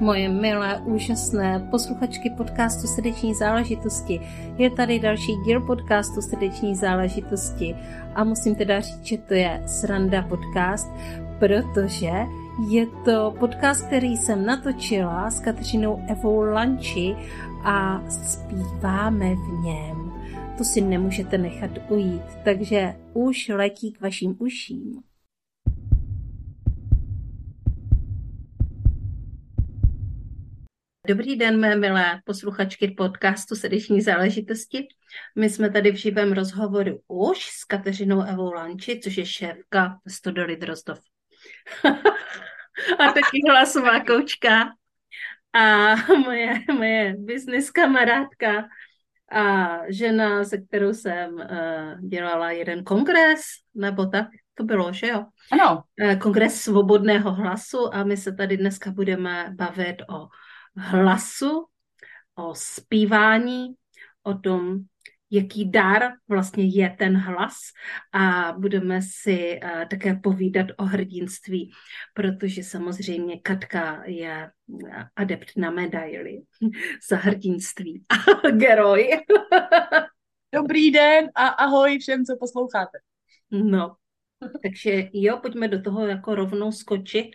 Moje milé, úžasné posluchačky podcastu Srdeční záležitosti. Je tady další díl podcastu Srdeční záležitosti a musím teda říct, že to je Sranda podcast, protože je to podcast, který jsem natočila s Kateřinou Evou Lanči a zpíváme v něm. To si nemůžete nechat ujít, takže už letí k vašim uším. Dobrý den, mé milé posluchačky podcastu Srdeční záležitosti. My jsme tady v živém rozhovoru už s Kateřinou Evou Lanči, což je šéfka Stodoly Rostov. A taky hlasová koučka a moje business kamarádka a žena, se kterou jsem dělala jeden kongres, nebo tak to bylo, že jo? Ano. Kongres svobodného hlasu a my se tady dneska budeme bavit o hlasu, o zpívání, o tom, jaký dar vlastně je ten hlas a budeme si také povídat o hrdinství, protože samozřejmě Katka je adept na medaily za hrdinství a geroj. Dobrý den a ahoj všem, co posloucháte. No, takže jo, pojďme do toho jako rovnou skočit,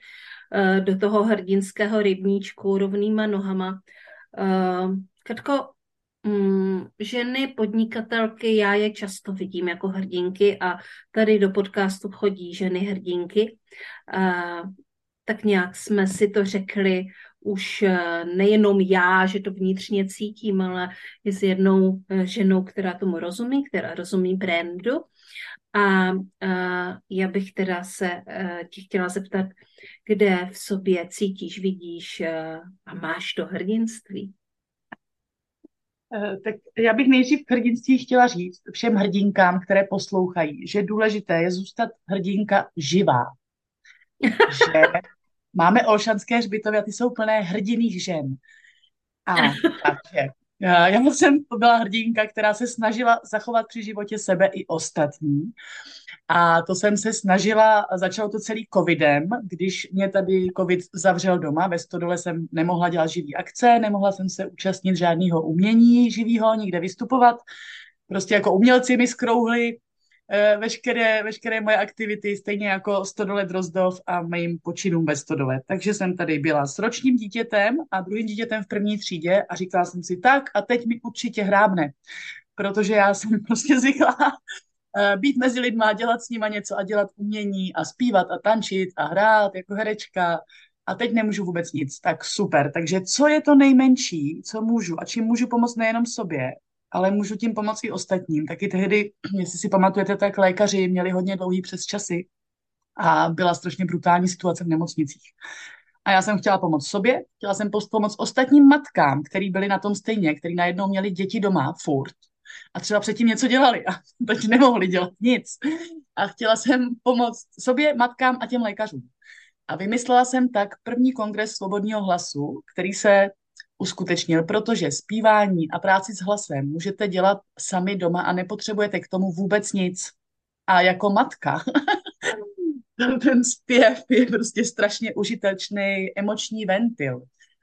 do toho hrdinského rybníčku rovnýma nohama. Katko, ženy, podnikatelky, já je často vidím jako hrdinky a tady do podcastu chodí ženy hrdinky. Tak nějak jsme si to řekli už nejenom já, že to vnitřně cítím, ale je s jednou ženou, která tomu rozumí, která rozumí brandu. A já bych teda se ti chtěla zeptat, kde v sobě cítíš, vidíš a máš to hrdinství? Tak já bych nejdřív k hrdinství chtěla říct všem hrdinkám, které poslouchají, že důležité je zůstat hrdinka živá. Že máme Olšanské hřbitovy a ty jsou plné hrdiných žen. A takže já jsem byla hrdinka, která se snažila zachovat při životě sebe i ostatní. A to jsem se snažila, začalo to celý covidem, když mě tady covid zavřel doma, ve Stodole jsem nemohla dělat živý akce, nemohla jsem se účastnit žádného umění živýho, nikde vystupovat. Prostě jako umělci mi zkrouhli veškeré moje aktivity, stejně jako Stodole Drozdov a mým počinům ve Stodole. Takže jsem tady byla s ročním dítětem a druhým dítětem v první třídě a říkala jsem si tak a teď mi určitě hrábne, protože já jsem prostě zvykla být mezi lidma, dělat s nima něco a dělat umění a zpívat a tančit a hrát jako herečka a teď nemůžu vůbec nic, tak super. Takže co je to nejmenší, co můžu a čím můžu pomoct nejenom sobě, ale můžu tím pomoci i ostatním. Taky tehdy, jestli si pamatujete, tak lékaři měli hodně dlouhý přesčasy a byla strašně brutální situace v nemocnicích. A já jsem chtěla pomoct sobě, chtěla jsem pomoct ostatním matkám, který byli na tom stejně, který najednou měli děti doma furt. A třeba předtím něco dělali a teď nemohli dělat nic. A chtěla jsem pomoct sobě, matkám a těm lékařům. A vymyslela jsem tak první kongres svobodného hlasu, který se uskutečnil, protože zpívání a práci s hlasem můžete dělat sami doma a nepotřebujete k tomu vůbec nic. A jako matka ten zpěv je prostě strašně užitečný emoční ventil.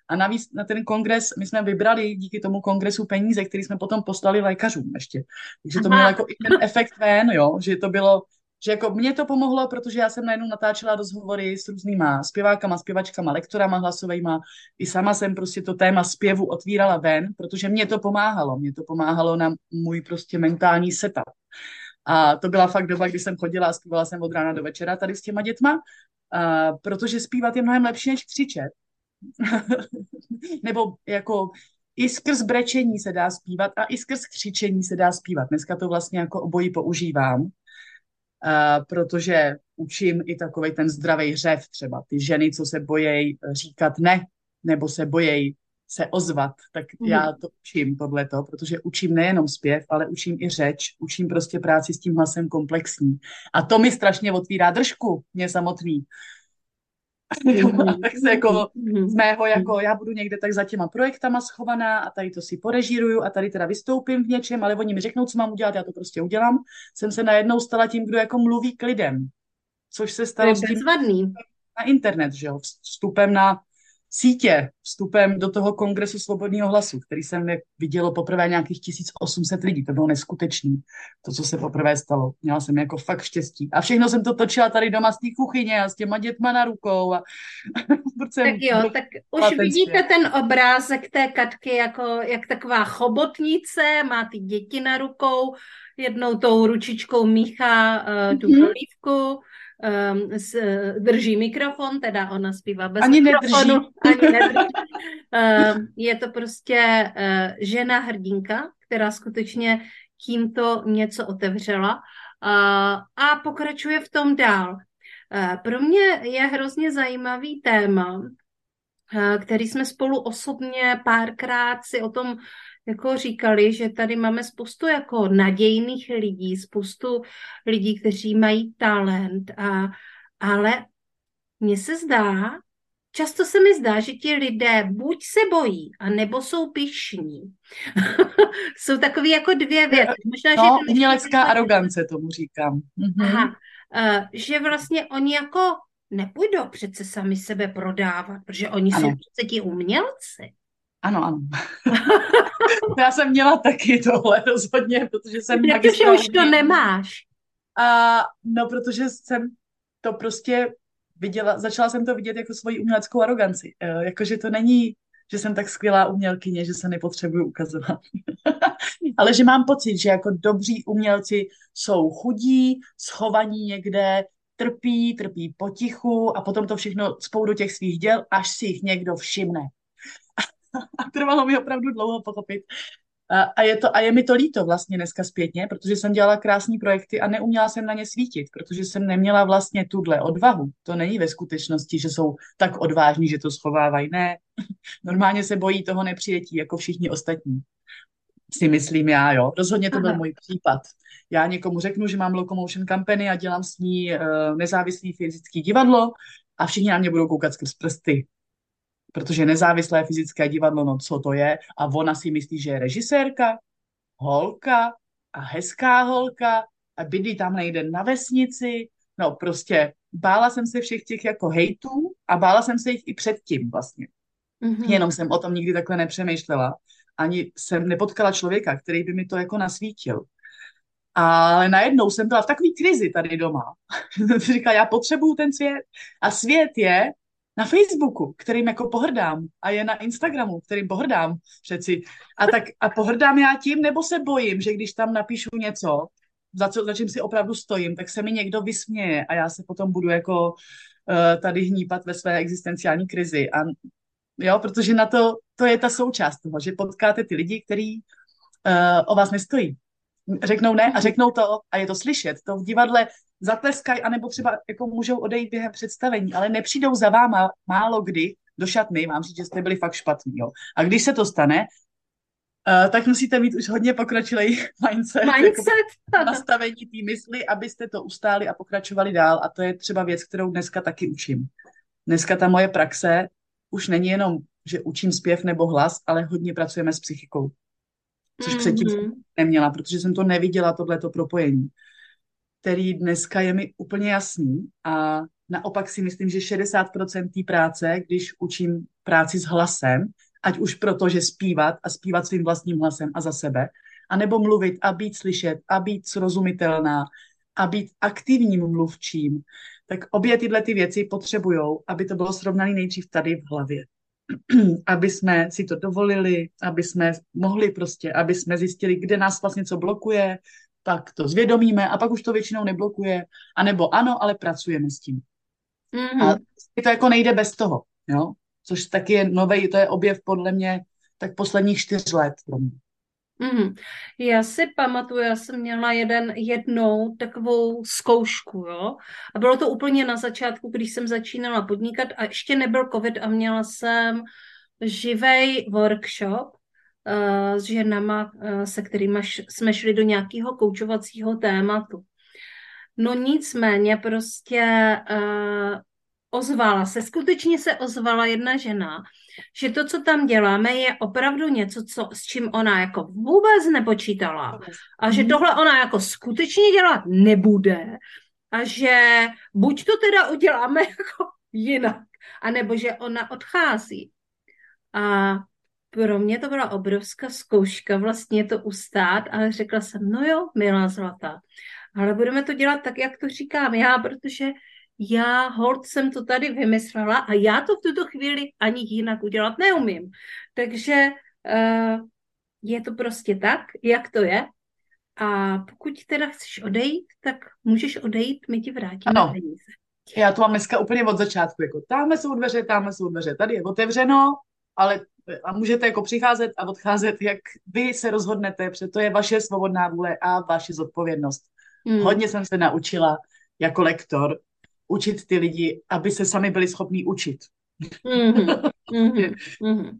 A navíc na ten kongres, my jsme vybrali díky tomu kongresu peníze, které jsme potom poslali lékařům ještě. Takže to mělo jako i ten efekt ven, jo, že to bylo, že jako mně to pomohlo, protože já jsem najednou natáčela rozhovory s různýma zpěvákama, zpěvačkama, lektorama hlasovejma. I sama jsem prostě to téma zpěvu otvírala ven, protože mě to pomáhalo. Mě to pomáhalo na můj prostě mentální setup. A to byla fakt doba, kdy jsem chodila a zpívala jsem od rána do večera tady s těma dětma, protože zpívat je mnohem lepší než křičet. Nebo jako i skrz brečení se dá zpívat a i skrz křičení se dá zpívat. Dneska to vlastně jako obojí používám, protože učím i takovej ten zdravej řev třeba. Ty ženy, co se bojejí říkat ne, nebo se bojejí se ozvat, tak já to učím tohleto, protože učím nejenom zpěv, ale učím i řeč, učím prostě práci s tím hlasem komplexní. A to mi strašně otvírá držku, mě samotný. Tak se jako z mého, jako já budu někde tak za těma projektama schovaná a tady to si porežíruju a tady teda vystoupím v něčem, ale oni mi řeknou, co mám udělat, já to prostě udělám. Jsem se najednou stala tím, kdo jako mluví k lidem, což se stalo s tím na internet, že jo, vstupem na sítě vstupem do toho Kongresu svobodného hlasu, který jsem vidělo poprvé nějakých 1800 lidí. To bylo neskutečný, to, co se poprvé stalo. Měla jsem jako fakt štěstí. A všechno jsem to točila tady doma z té kuchyně a s těma dětma na rukou. A... tak jo, tak už vidíte ten obrázek té Katky, jako, jak taková chobotnice, má ty děti na rukou, jednou tou ručičkou míchá tu polívku, drží mikrofon, teda ona zpívá bez mikrofonu. Ani nedrží. Je to prostě žena hrdinka, která skutečně tímto něco otevřela a pokračuje v tom dál. Pro mě je hrozně zajímavý téma, který jsme spolu osobně párkrát si o tom jako říkali, že tady máme spoustu jako nadějných lidí, spoustu lidí, kteří mají talent, ale mně se zdá, často se mi zdá, že ti lidé buď se bojí, anebo jsou pyšní. Jsou takový jako dvě věci. No, umělecká arogance tomu říkám. Aha, že vlastně oni jako nepůjdou přece sami sebe prodávat, protože oni jsou přece ti umělci. Ano, ano. Já jsem měla taky tohle rozhodně, protože jsem... Protože už to nemáš. No, protože jsem to prostě viděla, začala jsem to vidět jako svoji uměleckou aroganci. Jakože to není, že jsem tak skvělá umělkyně, že se nepotřebuju ukazovat. Ale že mám pocit, že jako dobří umělci jsou chudí, schovaní někde, trpí potichu a potom to všechno cpou do těch svých děl, až si jich někdo všimne. A trvalo mi opravdu dlouho pochopit. A je mi to líto vlastně dneska zpětně, protože jsem dělala krásný projekty a neuměla jsem na ně svítit, protože jsem neměla vlastně tuhle odvahu. To není ve skutečnosti, že jsou tak odvážní, že to schovávají. Ne, normálně se bojí toho nepřijetí, jako všichni ostatní. Si myslím já, jo. Rozhodně to byl můj případ. Já někomu řeknu, že mám Locomotion Company a dělám s ní nezávislý fyzický divadlo a všichni na mě budou koukat skrz prsty. Protože nezávislé fyzické divadlo, no co to je? A ona si myslí, že je režisérka, holka a hezká holka a bydlí tam nejde na vesnici. No prostě bála jsem se všech těch jako hejtů a bála jsem se jich i předtím vlastně. Mm-hmm. Jenom jsem o tom nikdy takhle nepřemýšlela. Ani jsem nepotkala člověka, který by mi to jako nasvítil. Ale najednou jsem byla v takové krizi tady doma. Jsem si říkala, já potřebuju ten svět. A svět je na Facebooku, kterým jako pohrdám, a je na Instagramu, kterým pohrdám přeci. A pohrdám já tím, nebo se bojím, že když tam napíšu něco, za čím si opravdu stojím, tak se mi někdo vysměje a já se potom budu jako tady hnípat ve své existenciální krizi. A jo, protože na to je ta součást toho, že potkáte ty lidi, kteří o vás nestojí. Řeknou ne a řeknou to a je to slyšet. To v divadle zatleskají, anebo třeba jako můžou odejít během představení, ale nepřijdou za váma málo kdy do šatny, mám říct, že jste byli fakt špatný. Jo. A když se to stane, tak musíte mít už hodně pokročilý mindset. Jako nastavení té mysli, abyste to ustáli a pokračovali dál. A to je třeba věc, kterou dneska taky učím. Dneska ta moje praxe už není jenom, že učím zpěv nebo hlas, ale hodně pracujeme s psychikou. Což předtím jsem neměla, protože jsem to neviděla, tohleto propojení, který dneska je mi úplně jasný a naopak si myslím, že 60% té práce, když učím práci s hlasem, ať už proto, že zpívat svým vlastním hlasem a za sebe, anebo mluvit a být slyšet a být srozumitelná a být aktivním mluvčím, tak obě tyhle ty věci potřebujou, aby to bylo srovnané nejdřív tady v hlavě. Aby jsme si to dovolili, aby jsme mohli prostě, aby jsme zjistili, kde nás vlastně co blokuje, pak to zvědomíme a pak už to většinou neblokuje, anebo ano, ale pracujeme s tím. Mm-hmm. A to jako nejde bez toho, jo? Což taky je novej, to je objev podle mě tak posledních 4 let pro mě. Mm-hmm. Já si pamatuju, já jsem měla jednou takovou zkoušku, jo? A bylo to úplně na začátku, když jsem začínala podnikat a ještě nebyl covid a měla jsem živej workshop s ženama, se kterými jsme šli do nějakého koučovacího tématu. No nicméně prostě skutečně se ozvala jedna žena, že to, co tam děláme, je opravdu něco, s čím ona jako vůbec nepočítala. A že tohle ona jako skutečně dělat nebude. A že buď to teda uděláme jako jinak, anebo že ona odchází. A pro mě to byla obrovská zkouška vlastně to ustát, ale řekla jsem, no jo, milá zlatá, ale budeme to dělat tak, jak to říkám já, protože já holt jsem to tady vymyslela a já to v tuto chvíli ani jinak udělat neumím. Takže je to prostě tak, jak to je. A pokud teda chceš odejít, tak můžeš odejít, my ti vrátíme peníze. Já to mám dneska úplně od začátku, jako tamhle jsou dveře, tady je otevřeno, ale a můžete jako přicházet a odcházet, jak vy se rozhodnete, protože to je vaše svobodná vůle a vaše zodpovědnost. Hmm. Hodně jsem se naučila jako lektor učit ty lidi, aby se sami byli schopní učit.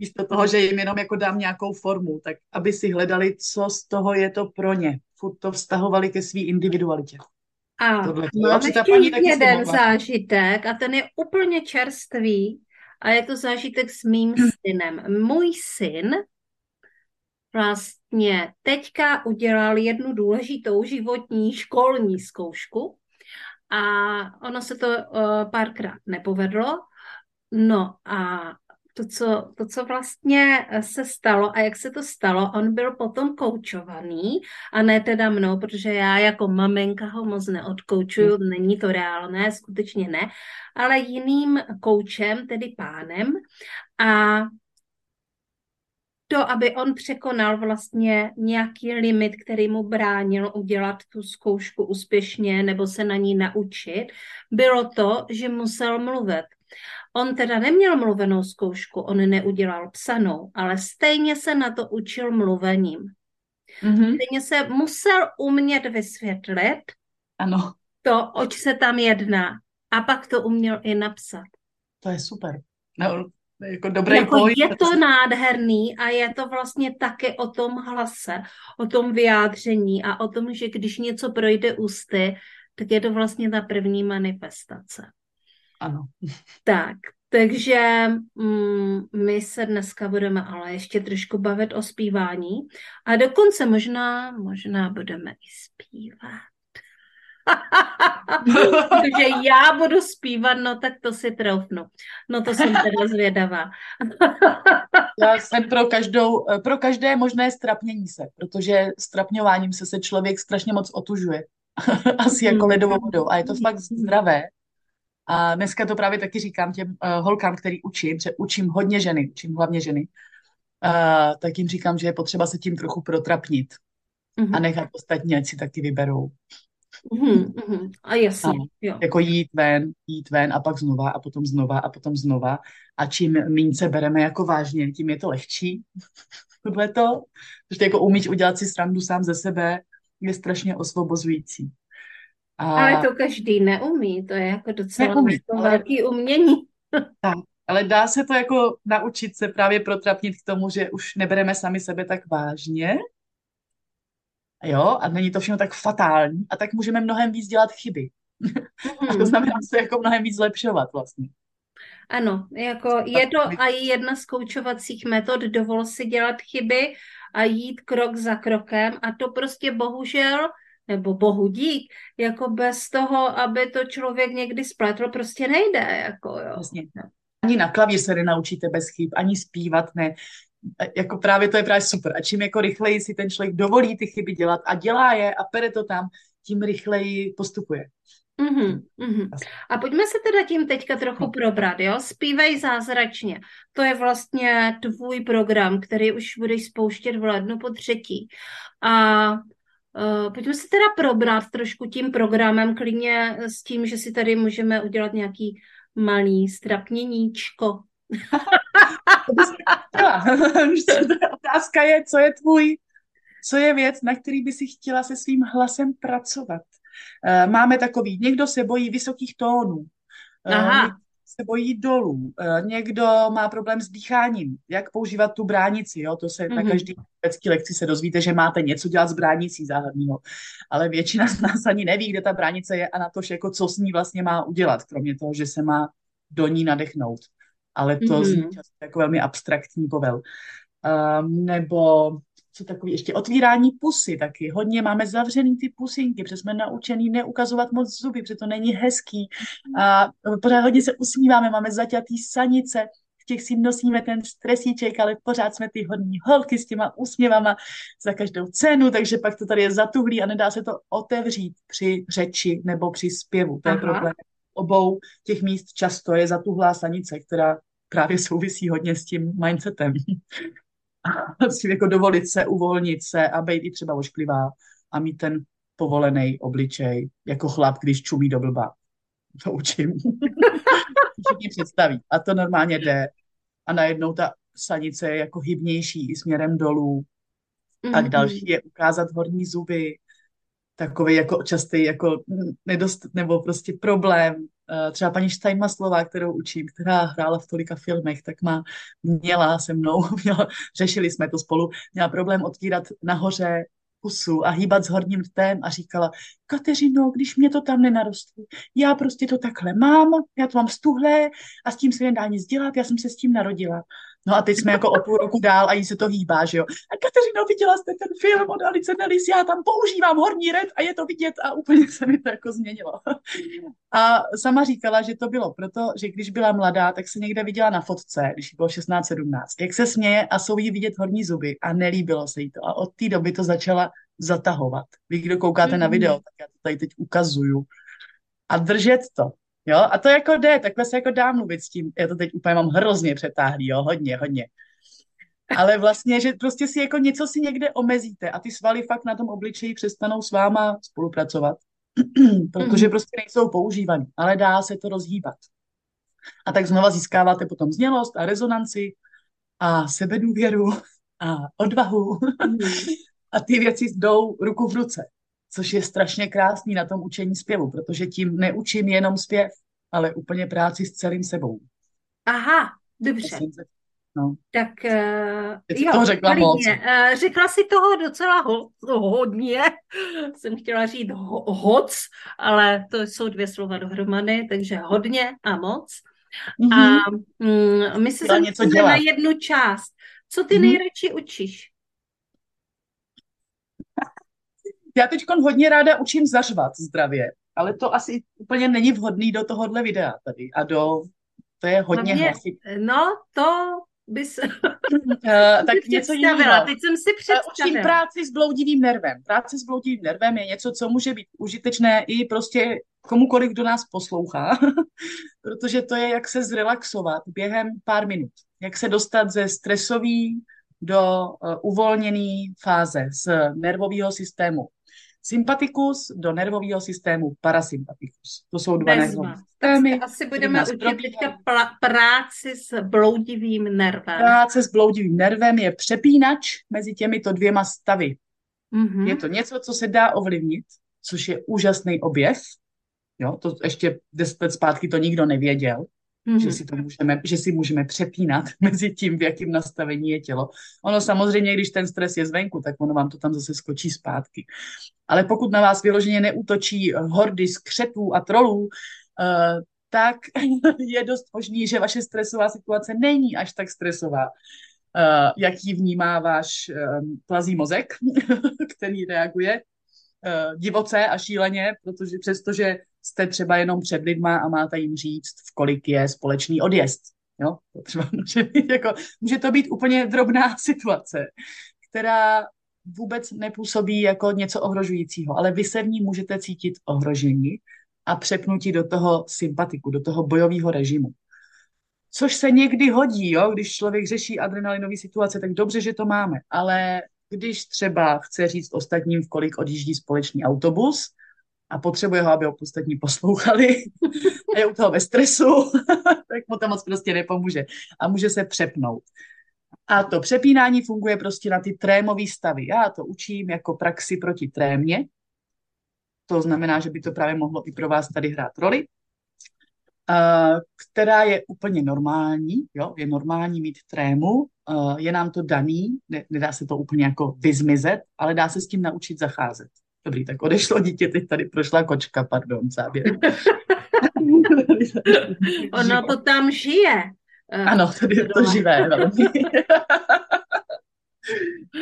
Místo toho, že jim jenom jako dám nějakou formu, tak aby si hledali, co z toho je to pro ně. Furt to vztahovali ke svý individualitě. A mám ještě jeden zážitek a ten je úplně čerstvý a je to zážitek s mým synem. Můj syn vlastně teďka udělal jednu důležitou životní školní zkoušku a ono se to párkrát nepovedlo. No a to, co vlastně se stalo a jak se to stalo, on byl potom koučovaný a ne teda mnou, protože já jako maminka ho moc neodkoučuju, není to reálné, skutečně ne, ale jiným koučem, tedy pánem, a to, aby on překonal vlastně nějaký limit, který mu bránil udělat tu zkoušku úspěšně nebo se na ní naučit, bylo to, že musel mluvit. On teda neměl mluvenou zkoušku, on neudělal psanou, ale stejně se na to učil mluvením. Mm-hmm. Stejně se musel umět vysvětlit to, oč se tam jedná. A pak to uměl i napsat. To je super. No, jako dobrý boj. Je to nádherný a je to vlastně taky o tom hlase, o tom vyjádření a o tom, že když něco projde ústy, tak je to vlastně ta první manifestace. Ano. Tak, takže my se dneska budeme ale ještě trošku bavit o zpívání a dokonce možná budeme i zpívat. Protože já budu zpívat, no tak to si troufnu. No to jsem teda zvědavá. Já jsem pro každé možné strapnění se, protože strapňováním se člověk strašně moc otužuje. Asi jako ledovou vodou. A je to fakt zdravé. A dneska to právě taky říkám těm holkám, který učím, že učím hlavně ženy, tak jim říkám, že je potřeba se tím trochu protrapnit a nechat ostatní, ať si taky vyberou. A jasně. Jo. Jako jít ven a pak znova. A čím míň se bereme jako vážně, tím je to lehčí. Tohleto, protože jako umíš udělat si srandu sám ze sebe, je strašně osvobozující. Ale to každý neumí, to je jako docela velký umění. Tak, ale dá se to jako naučit se právě protrapnit k tomu, že už nebereme sami sebe tak vážně. Jo, a není to všechno tak fatální. A tak můžeme mnohem víc dělat chyby. A to znamená se jako mnohem víc zlepšovat vlastně. Ano, jako je to a jedna z koučovacích metod, dovol si dělat chyby a jít krok za krokem a to prostě bohužel nebo bohu dík, jako bez toho, aby to člověk někdy spletl, prostě nejde, jako jo. Vlastně. Ani na klavír se nenaučíte bez chyb, ani zpívat ne. Jako právě to je právě super. A čím jako rychleji si ten člověk dovolí ty chyby dělat a dělá je a pere to tam, tím rychleji postupuje. A pojďme se teda tím teďka trochu probrat, jo? Zpívej zázračně. To je vlastně tvůj program, který už budeš spouštět v lednu po 3. A pojďme se teda probrat trošku tím programem, klidně s tím, že si tady můžeme udělat nějaký malý strapněníčko. Otázka je, co je věc, na který by si chtěla se svým hlasem pracovat. Máme takový, někdo se bojí vysokých tónů, někdo se bojí dolů, někdo má problém s dýcháním, jak používat tu bránici, jo? To se na každý lekci se dozvíte, že máte něco dělat s bránicí záhadného, ale většina z nás ani neví, kde ta bránice je a na to, jako co s ní vlastně má udělat, kromě toho, že se má do ní nadechnout. Ale to zní jako velmi abstraktní povel. Nebo co takový ještě otvírání pusy taky. Hodně máme zavřený ty pusinky, protože jsme naučený neukazovat moc zuby, protože to není hezký. A pořád hodně se usmíváme, máme zaťatý sanice, v těch si nosíme ten stresíček, ale pořád jsme ty hodní holky s těma úsměvama za každou cenu, takže pak to tady je zatuhlý a nedá se to otevřít při řeči nebo při zpěvu. To je problém. Obou těch míst často je zatuhlá sanice, která právě souvisí hodně s tím mindsetem. A si jako dovolit se, uvolnit se a být i třeba ošklivá a mít ten povolený obličej, jako chlap, když čumí do blba. To učím. Všichni představí. A to normálně jde. A najednou ta sanice je jako hybnější i směrem dolů. A další je ukázat horní zuby. Takový jako častý jako nedost, nebo prostě problém. Třeba paní Steinmaslová, kterou učím, která hrála v tolika filmech, tak měla se mnou, řešili jsme to spolu, měla problém otvírat nahoře pusu a hýbat s horním rtem a říkala, Kateřino, když mě to tam nenarostlo, já prostě to takhle mám, já to mám stuhlé a s tím se nedá nic dělat, já jsem se s tím narodila. No a teď jsme jako o půl roku dál a jí se to hýbá, že jo. A Kateřino, viděla jste ten film od Alice Nelis, já tam používám horní ret a je to vidět a úplně se mi to jako změnilo. A sama říkala, že to bylo proto, že když byla mladá, tak se někde viděla na fotce, když jí bylo 16-17, jak se směje a jsou jí vidět horní zuby a nelíbilo se jí to. A od té doby to začala zatahovat. Vy, kdo koukáte na video, tak já to tady teď ukazuju. A držet to. Jo, a to jako jde, takhle se jako dá mluvit s tím, já to teď úplně mám hrozně přetáhlý, jo, hodně. Ale vlastně, že prostě si jako něco si někde omezíte a ty svaly fakt na tom obličeji přestanou s váma spolupracovat, protože prostě nejsou používaný, ale dá se to rozhýbat. A tak znova získáváte potom znělost a rezonanci a sebedůvěru a odvahu a ty věci jdou ruku v ruce. Což je strašně krásný na tom učení zpěvu, protože tím neučím jenom zpěv, ale úplně práci s celým sebou. Aha, dobře. No. Tak jo, řekla, řekla si toho docela hodně, jsem chtěla říct hoc, ale to jsou dvě slova dohromady, takže hodně a moc. Mm-hmm. A my se zaměříme na jednu část. Co ty nejradši učíš? Já teď hodně ráda učím zařvat zdravě, ale to asi úplně není vhodný do tohohle videa tady. A to je hodně hlasitý. No, to bys tak něco jiného. Teď jsem si představila. Učím práci s bloudivým nervem. Práce s bloudivým nervem je něco, co může být užitečné i prostě komukoliv, kdo nás poslouchá, protože to je, jak se zrelaxovat během pár minut. Jak se dostat ze stresový do uvolněný fáze z nervového systému. Sympatikus do nervového systému parasympatikus. To jsou dva nervové systémy. Asi budeme učit teďka práci s bloudivým nervem. Práce s bloudivým nervem je přepínač mezi těmito dvěma stavy. Mm-hmm. Je to něco, co se dá ovlivnit, což je úžasný objev. Jo, to ještě 10 let zpátky to nikdo nevěděl, že si můžeme přepínat mezi tím, v jakém nastavení je tělo. Ono samozřejmě, když ten stres je zvenku, tak ono vám to tam zase skočí zpátky. Ale pokud na vás vyloženě neútočí hordy skřetů a trolů, tak je dost možný, že vaše stresová situace není až tak stresová, jak ji vnímá váš plazí mozek, který reaguje divoce a šíleně, protože přestože jste třeba jenom před lidma a máte jim říct, v kolik je společný odjezd. Jo? To třeba může to být úplně drobná situace, která vůbec nepůsobí jako něco ohrožujícího, ale vy se v ní můžete cítit ohrožení a přepnutí do toho sympatiku, do toho bojového režimu. Což se někdy hodí, jo? Když člověk řeší adrenalinové situace, tak dobře, že to máme, ale když třeba chce říct ostatním, v kolik odjíždí společný autobus, a potřebuje ho, aby ho ostatní poslouchali a je u toho ve stresu, tak mu to moc prostě nepomůže a může se přepnout. A to přepínání funguje prostě na ty trémové stavy. Já to učím jako praxi proti trémě, to znamená, že by to právě mohlo i pro vás tady hrát roli, která je úplně normální, jo? Je normální mít trému, je nám to daný, nedá se to úplně jako vyzmizet, ale dá se s tím naučit zacházet. Dobrý, tak odešlo dítě, teď tady prošla kočka, pardon, záběr. Ono to tam žije. Ano, tady je to živé.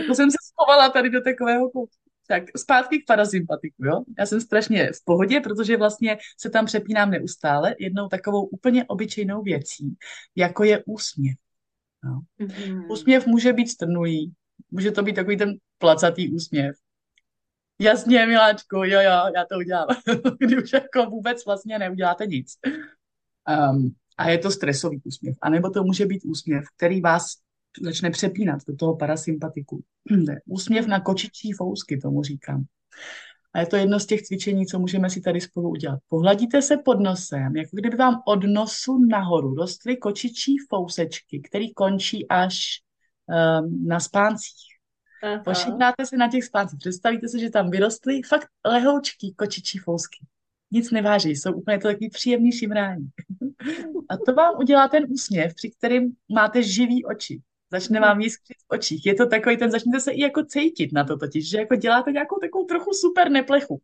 To jsem se schovala tady do takového koutu. Tak zpátky k parasympatiku, jo? Já jsem strašně v pohodě, protože vlastně se tam přepínám neustále jednou takovou úplně obyčejnou věcí, jako je úsměv. No. Mm-hmm. Úsměv může být strnulý, může to být takový ten placatý úsměv. Jasně, miláčku, jo, já to udělám. Kdy už jako vůbec vlastně neuděláte nic. A je to stresový úsměv. A nebo to může být úsměv, který vás začne přepínat do toho parasympatiku. Úsměv na kočičí fousky, tomu říkám. A je to jedno z těch cvičení, co můžeme si tady spolu udělat. Pohladíte se pod nosem, jako kdyby vám od nosu nahoru rostly kočičí fousečky, které končí až na spáncích. Aha. Pošetnáte se na těch spáncích. Představíte si, že tam vyrostly fakt lehoučký kočičí fousky. Nic neváží, jsou úplně to takový příjemný šimrání. A to vám udělá ten úsměv, při kterým máte živý oči. Začne vám jiskřit v očích. Je to takový ten, začnete se i jako cejtit na to totiž, že jako děláte nějakou takovou trochu super neplechu.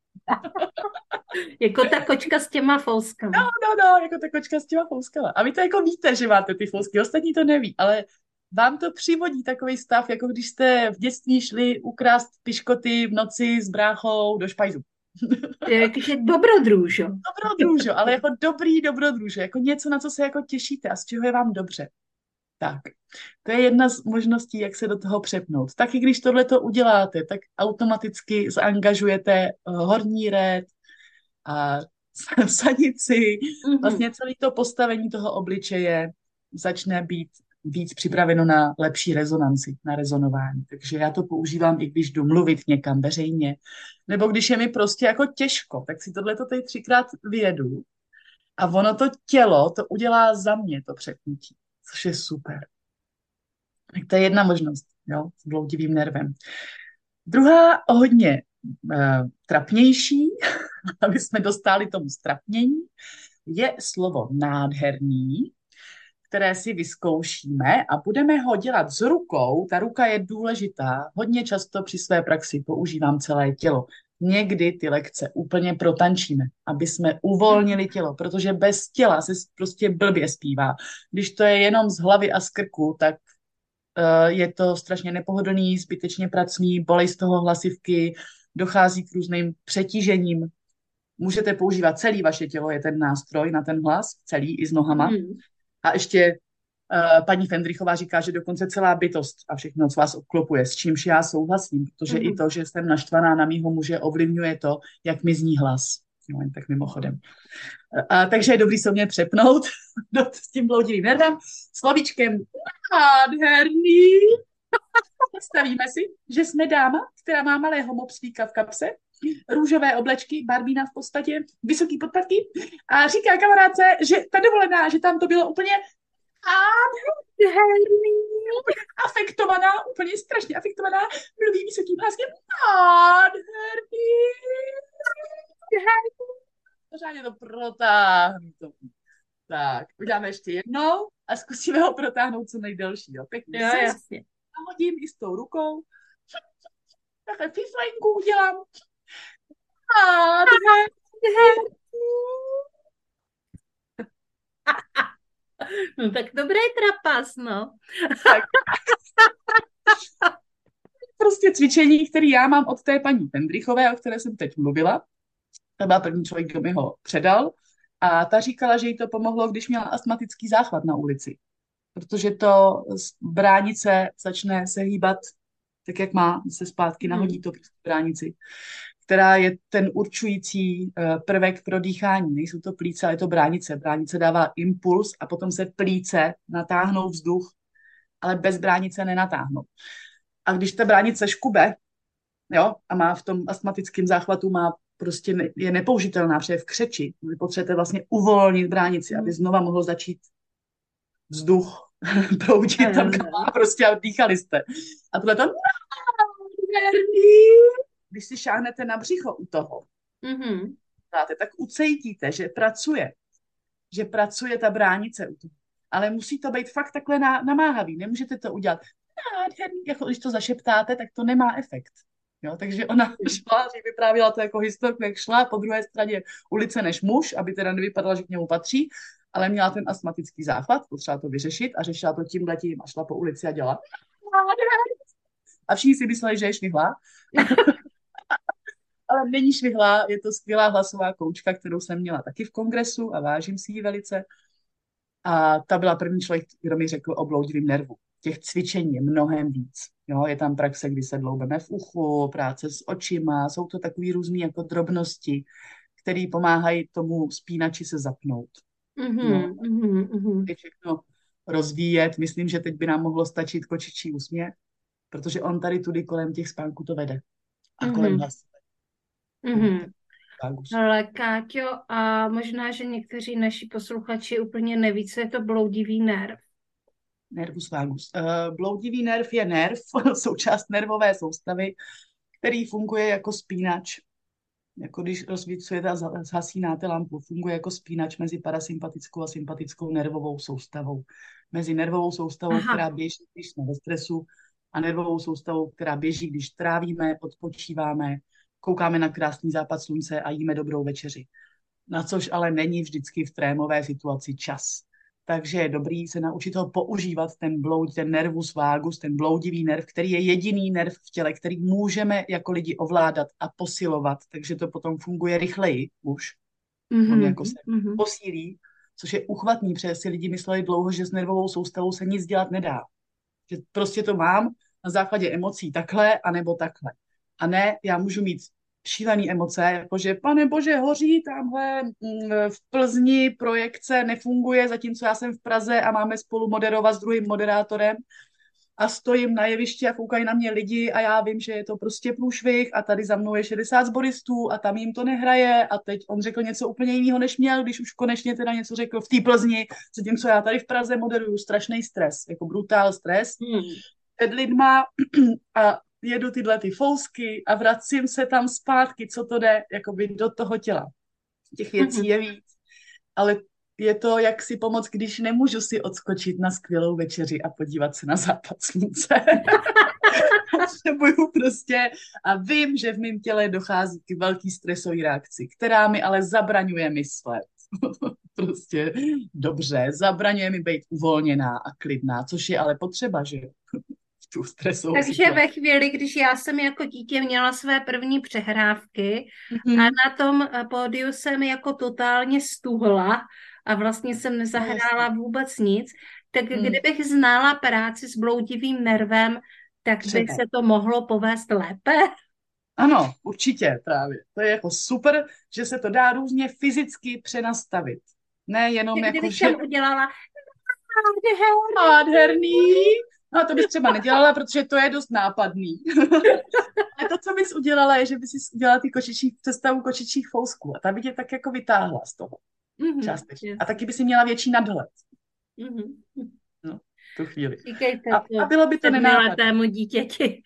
Jako ta kočka s těma fouskama. No, jako ta kočka s těma fouskama. A vy to jako víte, že máte ty fousky, ostatní to neví, ale vám to přivodí takový stav, jako když jste v dětství šli ukrást piškoty v noci s bráchou do špajzu. Takže dobrodružo. Dobrodružo, ale jako dobrý dobrodružo, jako něco, na co se jako těšíte a z čeho je vám dobře. Tak, to je jedna z možností, jak se do toho přepnout. Taky když tohleto uděláte, tak automaticky zaangažujete horní red a sanici. Vlastně celé to postavení toho obličeje začne být víc připraveno na lepší rezonanci, na rezonování. Takže já to používám, i když jdu mluvit někam veřejně. Nebo když je mi prostě jako těžko, tak si tohleto tady 3krát vyjedu a ono to tělo to udělá za mě, to přepnutí. Což je super. Tak to je jedna možnost, jo, s bloudivým nervem. Druhá, hodně trapnější, aby jsme dostali tomu strapnění, je slovo nádherný, které si vyzkoušíme a budeme ho dělat s rukou. Ta ruka je důležitá. Hodně často při své praxi používám celé tělo. Někdy ty lekce úplně protančíme, aby jsme uvolnili tělo, protože bez těla se prostě blbě zpívá. Když to je jenom z hlavy a z krku, tak je to strašně nepohodlný, zbytečně pracný, bolej z toho hlasivky, dochází k různým přetížením. Můžete používat celé vaše tělo, je ten nástroj na ten hlas, celý i s nohama. A ještě paní Fendrichová říká, že dokonce celá bytost a všechno, co vás obklopuje, s čímž já souhlasím, protože i to, že jsem naštvaná na mýho muže, ovlivňuje to, jak mi zní hlas. Jo, jen tak mimochodem. A takže je dobrý se mě přepnout s tím bloudivým nervem. Slovíčkem nádherný. Představíme si, že jsme dáma, která má malého mopslíka v kapse, růžové oblečky, barbína v podstatě, vysoký podpatky a říká kamarádce, že ta dovolená, že tam to bylo úplně úplně afektovaná, úplně strašně afektovaná, mluví vysokým hlasem, nádherný. To protáhnu. Tak, uděláme ještě jednou a zkusíme ho protáhnout co nejdelší. Jo, pěkně. Jo, jasně. Nahodím i s tou rukou. Takhle fiflenku udělám. Nádherný. No tak dobrý trapas, no. Tak. Prostě cvičení, které já mám od té paní Fendrichové, o které jsem teď mluvila. To byl první člověk, kdo mi ho předal. A ta říkala, že jí to pomohlo, když měla astmatický záchvat na ulici. Protože to bránice začne se hýbat, tak jak má, se zpátky nahodí to bránici, která je ten určující prvek pro dýchání. Nejsou to plíce, ale je to bránice. Bránice dává impuls a potom se plíce natáhnou vzduch, ale bez bránice nenatáhnou. A když ta bránice škube, jo, a má v tom astmatickém záchvatu, má prostě je nepoužitelná, protože je v křeči. Vy potřebujete vlastně uvolnit bránici, aby znova mohl začít vzduch proudit tam, kam má prostě a dýchali jste. A tohle to když si šáhnete na břicho u toho, tak ucejtíte, že pracuje ta bránice u toho. Ale musí to být fakt takhle namáhavý. Nemůžete to udělat. Jako když to zašeptáte, tak to nemá efekt. Jo? Takže ona šla, že vyprávěla to jako historku, jak šla po druhé straně ulice než muž, aby teda nevypadala, že k němu patří, ale měla ten astmatický záchvat, potřeba to vyřešit a řešila to tímhletím a šla po ulici a dělala a všichni si mysleli, že je švihlá. Ale není švihlá, je to skvělá hlasová koučka, kterou jsem měla taky v kongresu a vážím si ji velice. A ta byla první člověk, kdo mi řekl o bloudivém nervu. Těch cvičení je mnohem víc. Jo, je tam praxe, kdy se dloubeme v uchu, práce s očima, jsou to takový různý jako drobnosti, které pomáhají tomu spínači se zapnout. Mm-hmm, no, je všechno rozvíjet. Myslím, že teď by nám mohlo stačit kočičí úsměv, protože on tady tudy kolem těch spánků to vede. A kolem hlasů. Mm-hmm. Ale Káťo, a možná, že někteří naši posluchači úplně neví, co je to bloudivý nerv. Nervus vagus. Bloudivý nerv je nerv, součást nervové soustavy, který funguje jako spínač. Jako když rozsvícujete a zhasínáte lampu, funguje jako spínač mezi parasympatickou a sympatickou nervovou soustavou. Mezi nervovou soustavou, která běží, když jsme ve stresu, a nervovou soustavou, která běží, když trávíme, odpočíváme, koukáme na krásný západ slunce a jíme dobrou večeři. Na což ale není vždycky v trémové situaci čas. Takže je dobrý se naučit ho používat, ten nervus vagus, ten bloudivý nerv, který je jediný nerv v těle, který můžeme jako lidi ovládat a posilovat, takže to potom funguje rychleji už. On jako se posílí, což je uchvatný, protože si lidi mysleli dlouho, že s nervovou soustavou se nic dělat nedá. Že prostě to mám na základě emocí takhle, anebo takhle. A ne, já můžu mít šílený emoce, jakože pane bože, hoří tamhle v Plzni projekce, nefunguje, zatímco já jsem v Praze a máme spolu moderovat s druhým moderátorem a stojím na jevišti a koukají na mě lidi a já vím, že je to prostě průšvih a tady za mnou je 60 zboristů a tam jim to nehraje a teď on řekl něco úplně jiného, než měl, když už konečně teda něco řekl v té Plzni, zatímco já tady v Praze moderuju, strašný stres, jako brutál stres. Před lidma a jedu tyhle ty fousky a vracím se tam zpátky, co to jde, jakoby do toho těla. Těch věcí je víc. Ale je to, jak si pomoct, když nemůžu si odskočit na skvělou večeři a podívat se na západ slunce. Potřebuju prostě a vím, že v mém těle dochází k velký stresový reakci, která mi ale zabraňuje myslet. Prostě dobře, zabraňuje mi být uvolněná a klidná, což je ale potřeba, že Takže ve chvíli, když já jsem jako dítě měla své první přehrávky a na tom pódiu jsem jako totálně stuhla a vlastně jsem nezahrála vůbec nic, tak kdybych znala práci s bloudivým nervem, tak by se to mohlo povést lépe. Ano, určitě právě. To je jako super, že se to dá různě fyzicky přenastavit. Ne jenom tak jako, že... Jsem udělala nádherný. No to bys třeba nedělala, protože to je dost nápadný. A to, co bys udělala, je, že bys udělala ty představu kočičích fousků a ta by tě tak jako vytáhla z toho. Částečně. A taky by si měla větší nadhled. No, tu chvíli. A bylo by to nenápadné. Dítěti.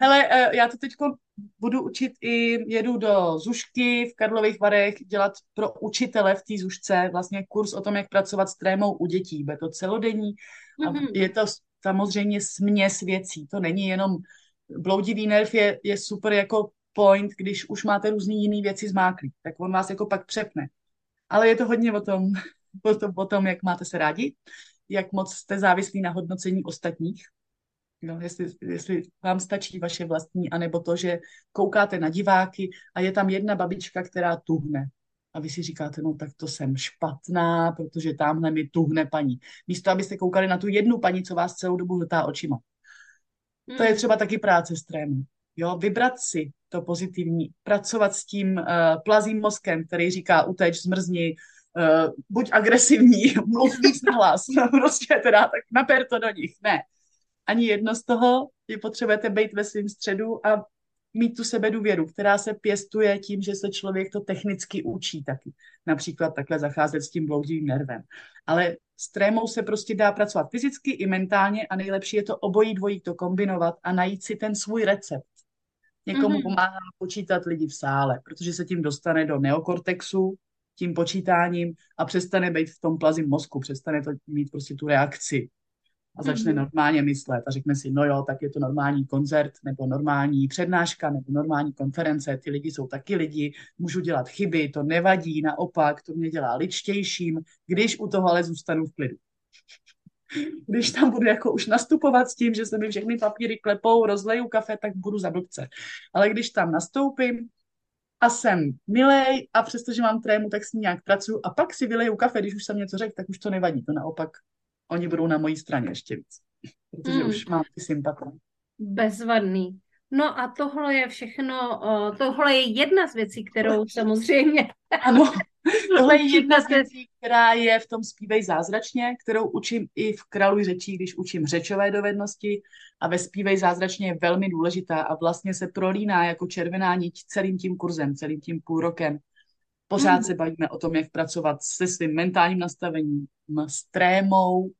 Hele, já to teď budu učit i, jedu do Zušky v Karlových Varech dělat pro učitele v té Zušce vlastně kurz o tom, jak pracovat s trémou u dětí. Bude to celodenní a je to samozřejmě směs věcí. To není jenom bloudivý nerv, je super jako point, když už máte různý jiný věci zmáklý, tak on vás jako pak přepne. Ale je to hodně o tom, jak máte se rádi, jak moc jste závislí na hodnocení ostatních. No, jestli vám stačí vaše vlastní, anebo to, že koukáte na diváky a je tam jedna babička, která tuhne. A vy si říkáte, no tak to jsem špatná, protože tamhle mi tuhne paní. Místo, abyste koukali na tu jednu paní, co vás celou dobu hltá očima. To je třeba taky práce s trémem. Jo, vybrat si to pozitivní, pracovat s tím plazím mozkem, který říká uteč, zmrzni, buď agresivní, mluv víc na hlas, prostě teda tak naper to do nich, ne. Ani jedno z toho, je potřebujete být ve svým středu a mít tu sebedůvěru, která se pěstuje tím, že se člověk to technicky učí taky. Například takhle zacházet s tím bloudivým nervem. Ale s trémou se prostě dá pracovat fyzicky i mentálně a nejlepší je to obojí dvojí to kombinovat a najít si ten svůj recept. Někomu pomáhá počítat lidi v sále, protože se tím dostane do neokortexu, tím počítáním a přestane být v tom plazím mozku, přestane to mít prostě tu reakci. A začne normálně myslet a řekne si, no jo, tak je to normální koncert, nebo normální přednáška, nebo normální konference, ty lidi jsou taky lidi, můžu dělat chyby, to nevadí, naopak, to mě dělá lidštějším, když u toho ale zůstanu v klidu. Když tam budu jako už nastupovat s tím, že se mi všechny papíry klepou, rozleju kafe, tak budu za blbce. Ale když tam nastoupím a jsem milej a přestože mám trému, tak s ní nějak pracuju a pak si vyleju kafe, když už jsem něco řekl, tak už to nevadí. To naopak, oni budou na mojí straně ještě víc, protože už mám ty sympatie. Bezvadný. No a tohle je všechno, tohle je jedna z věcí, kterou samozřejmě... Ano, tohle je jedna z věcí, která je v tom Zpívej zázračně, kterou učím i v Králuj řečí, když učím řečové dovednosti a ve Zpívej zázračně je velmi důležitá a vlastně se prolíná jako červená niť celým tím kurzem, celým tím půlrokem. Pořád se bavíme o tom, jak pracovat se svým mentálním nastavením, s trémou,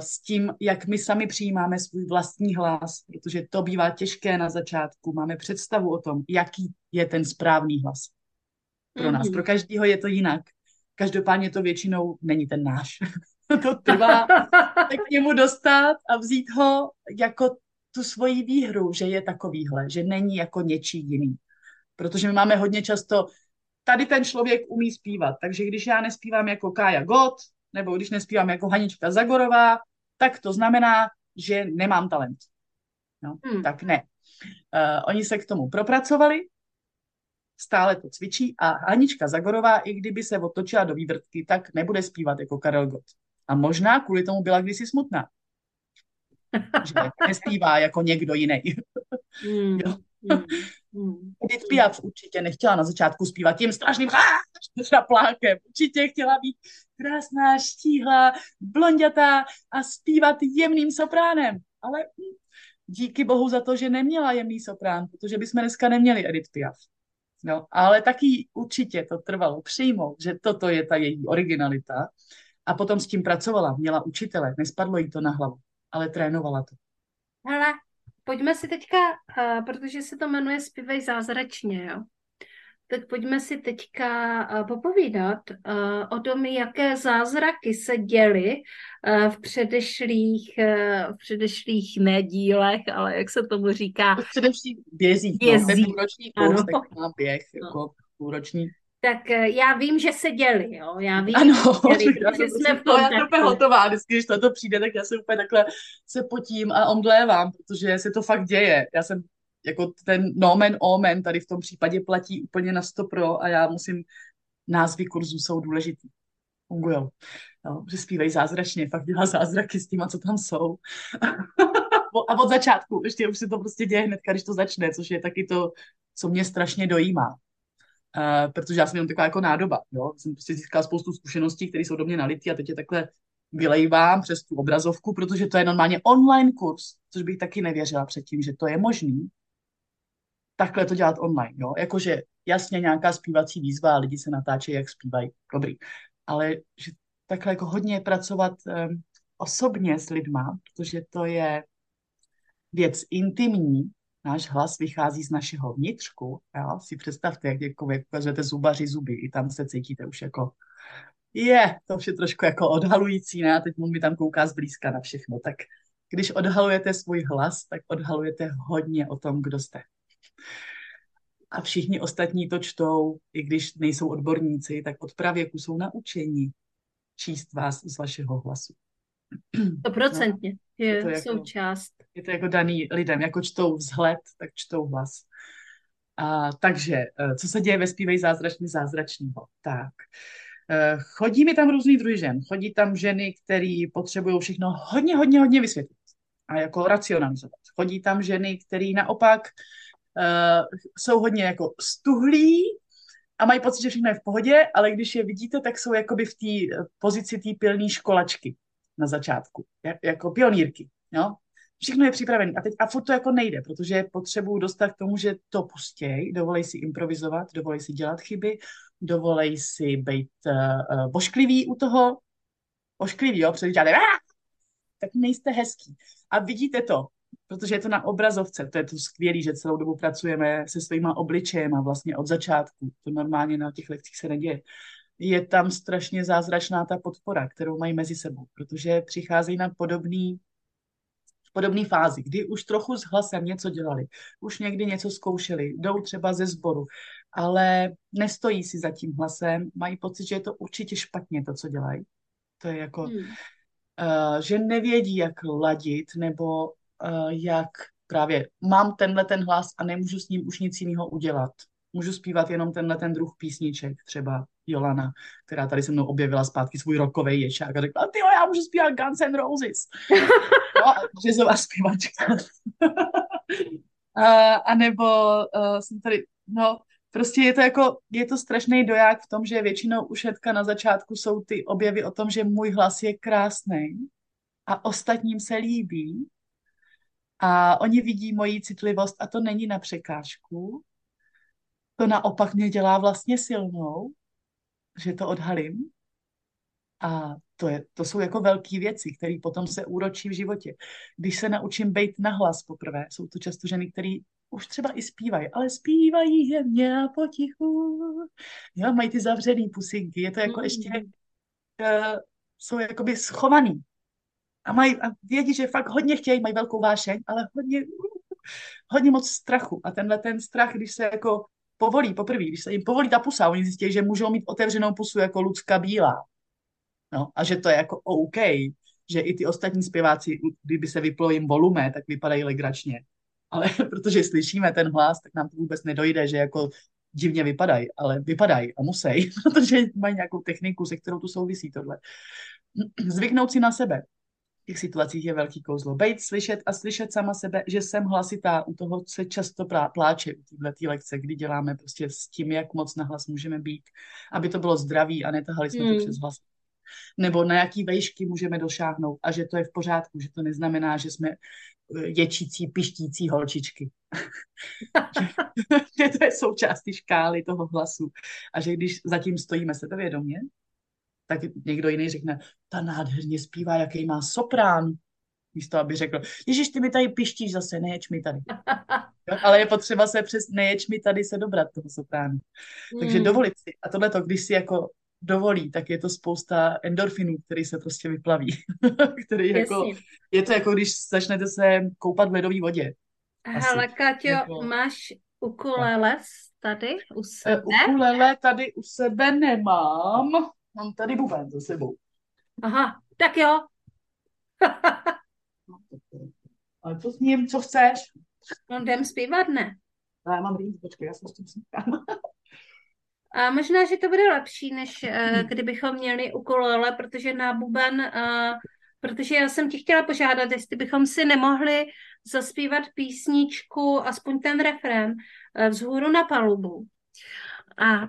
s tím, jak my sami přijímáme svůj vlastní hlas, protože to bývá těžké na začátku. Máme představu o tom, jaký je ten správný hlas pro nás. Pro každého je to jinak. Každopádně to většinou není ten náš. To trvá tak k němu dostat a vzít ho jako tu svoji výhru, že je takovýhle, že není jako něčí jiný. Protože my máme hodně často, tady ten člověk umí zpívat, takže když já nespívám jako Karel Gott, nebo když nespívám jako Anička Zagorová, tak to znamená, že nemám talent. No, tak ne. Oni se k tomu propracovali, stále to cvičí a Anička Zagorová, i kdyby se otočila do vývrtky, tak nebude zpívat jako Karel Gott. A možná kvůli tomu byla kdysi smutná. Že nespívá jako někdo jiný. Jo. Edith Piaf určitě nechtěla na začátku zpívat tím strašným plákem. Určitě chtěla být krásná, štíhlá, blondětá a zpívat jemným sopránem. Ale díky bohu za to, že neměla jemný soprán, protože bychom dneska neměli Edith Piaf. No, ale taky určitě to trvalo přijmout, že toto je ta její originalita. A potom s tím pracovala, měla učitele, nespadlo jí to na hlavu, ale trénovala to. Hele, pojďme si teďka, protože se to jmenuje Zpívej zázračně, jo? Tak pojďme si teďka popovídat o tom, jaké zázraky se děly v předešlých ne dílech, ale jak se tomu říká? V předešlých bězích, ten půlroční kurz, tak mám běh, jako půlroční. Tak já vím, že se děli, jo. Já vím, ano, že se děli, protože jsme v kontaktu. Já to úplně hotová, vždycky, když toto přijde, tak já se úplně takhle se potím a omdlévám, protože se to fakt děje. Já jsem, jako ten nomen omen tady v tom případě platí úplně na 100% a já musím, názvy kurzů jsou důležitý. Fungujou. No, že Zpívej zázračně, fakt dělá zázraky s těma, co tam jsou. A od začátku, ještě už se to prostě děje hned, když to začne, což je taky to, co mě strašně dojímá. Protože já jsem jenom taková jako nádoba, jo? Jsem prostě získala spoustu zkušeností, které jsou do mě nalitý a teď je takhle vylejvám přes tu obrazovku, protože to je normálně online kurz, což bych taky nevěřila předtím, že to je možný, takhle to dělat online, jo, jakože jasně nějaká zpívací výzva a lidi se natáčejí, jak zpívají, dobrý, ale že takhle jako hodně pracovat osobně s lidma, protože to je věc intimní. Náš hlas vychází z našeho vnitřku. Jo? Si představte, jak ukažete zubaři zuby. I tam se cítíte už jako... to už je trošku jako odhalující, ne? A teď mi tam kouká zblízka na všechno. Tak když odhalujete svůj hlas, tak odhalujete hodně o tom, kdo jste. A všichni ostatní to čtou, i když nejsou odborníci, tak od pravěku jsou naučení číst vás z vašeho hlasu. 100% je to jako, součást. Je to jako daný lidem, jako čtou vzhled, tak čtou hlas. Takže, co se děje ve Zpívej zázračně zázračního? Tak, chodí mi tam různý druhy žen. Chodí tam ženy, které potřebují všechno hodně, hodně, hodně vysvětlit a jako racionalizovat. Chodí tam ženy, které naopak jsou hodně jako stuhlí a mají pocit, že všechno je v pohodě, ale když je vidíte, tak jsou jakoby v té pozici té pilné školačky. Na začátku, jako pionýrky, jo? Všechno je připravené a furt to jako nejde, protože potřebuju dostat k tomu, že to pustěj, dovolej si improvizovat, dovolej si dělat chyby, dovolej si být ošklivý u toho, ošklivý, jo, protože děláte, tak nejste hezký. A vidíte to, protože je to na obrazovce, to je to skvělé, že celou dobu pracujeme se svýma obličejema vlastně od začátku, to normálně na těch lekcích se neděje. Je tam strašně zázračná ta podpora, kterou mají mezi sebou, protože přicházejí na podobné fázi, kdy už trochu s hlasem něco dělali, už někdy něco zkoušeli, jdou třeba ze sboru, ale nestojí si za tím hlasem, mají pocit, že je to určitě špatně to, co dělají. To je jako že nevědí, jak ladit, nebo jak právě mám tenhle ten hlas a nemůžu s ním už nic jiného udělat. Můžu zpívat jenom tenhle ten druh písniček, třeba Jolana, která tady se mnou objevila zpátky svůj rockovej ječák a řekla, tyjo, já můžu zpívat Guns and Roses. No, řezová zpívačka. A nebo jsem tady, no, prostě je to jako, je to strašný doják v tom, že většinou u Šetka na začátku jsou ty objevy o tom, že můj hlas je krásný a ostatním se líbí a oni vidí moji citlivost a to není na překážku. To naopak mě dělá vlastně silnou, že to odhalím. A to jsou jako velké věci, které potom se úročí v životě. Když se naučím bejt nahlas poprvé, jsou to často ženy, které už třeba i zpívají, ale zpívají jemně a potichu. Jo, mají ty zavřený pusinky, je to jako ještě, jsou jakoby schovaný. A vědí, že fakt hodně chtějí, mají velkou vášeň, ale hodně moc strachu. A tenhle ten strach, když se jako povolí poprvé, když se jim povolí ta pusa, oni zjistí, že můžou mít otevřenou pusu jako Lucka Bílá. No, a že to je jako OK, že i ty ostatní zpěváci, kdyby se vyplo jim volumé, tak vypadají legračně. Ale protože slyšíme ten hlas, tak nám to vůbec nedojde, že jako divně vypadají, ale vypadají a musí, protože mají nějakou techniku, se kterou tu souvisí tohle. Zvyknout si na sebe. V těch situacích je velký kouzlo. Bejt, slyšet a slyšet sama sebe, že jsem hlasitá, u toho se často pláče u této lekce, kdy děláme prostě s tím, jak moc na hlas můžeme být, aby to bylo zdraví a netahali jsme to přes hlas. Nebo na jaký vejšky můžeme došáhnout a že to je v pořádku, že to neznamená, že jsme ječící, pištící holčičky. Že to je součást ty škály toho hlasu a že když zatím stojíme sebevědomě, tak někdo jiný řekne, ta nádherně zpívá, jaký má soprán. Místo, aby řekl, ježiš, ty mi tady pištíš zase, neječ mi tady. Ale je potřeba se přes neječ mi tady se dobrat toho sopránu. Takže dovolit si. A tohleto, když si jako dovolí, tak je to spousta endorfinů, který se prostě vyplaví. Který jako, je to jako, když začnete se koupat v ledové vodě. Hele, Kaťo, jako máš ukulele tady u sebe? Ukulele tady u sebe nemám. Mám tady buben za sebou. Aha, tak jo. Ale co s ním, co chceš? No jdem zpívat, ne? No, já mám rýz, počkej, já jsem s tím zpívám. A možná, že to bude lepší, než kdybychom měli ukulele, protože na buben, protože já jsem ti chtěla požádat, jestli bychom si nemohli zaspívat písničku, aspoň ten refrén, Vzhůru na palubu. A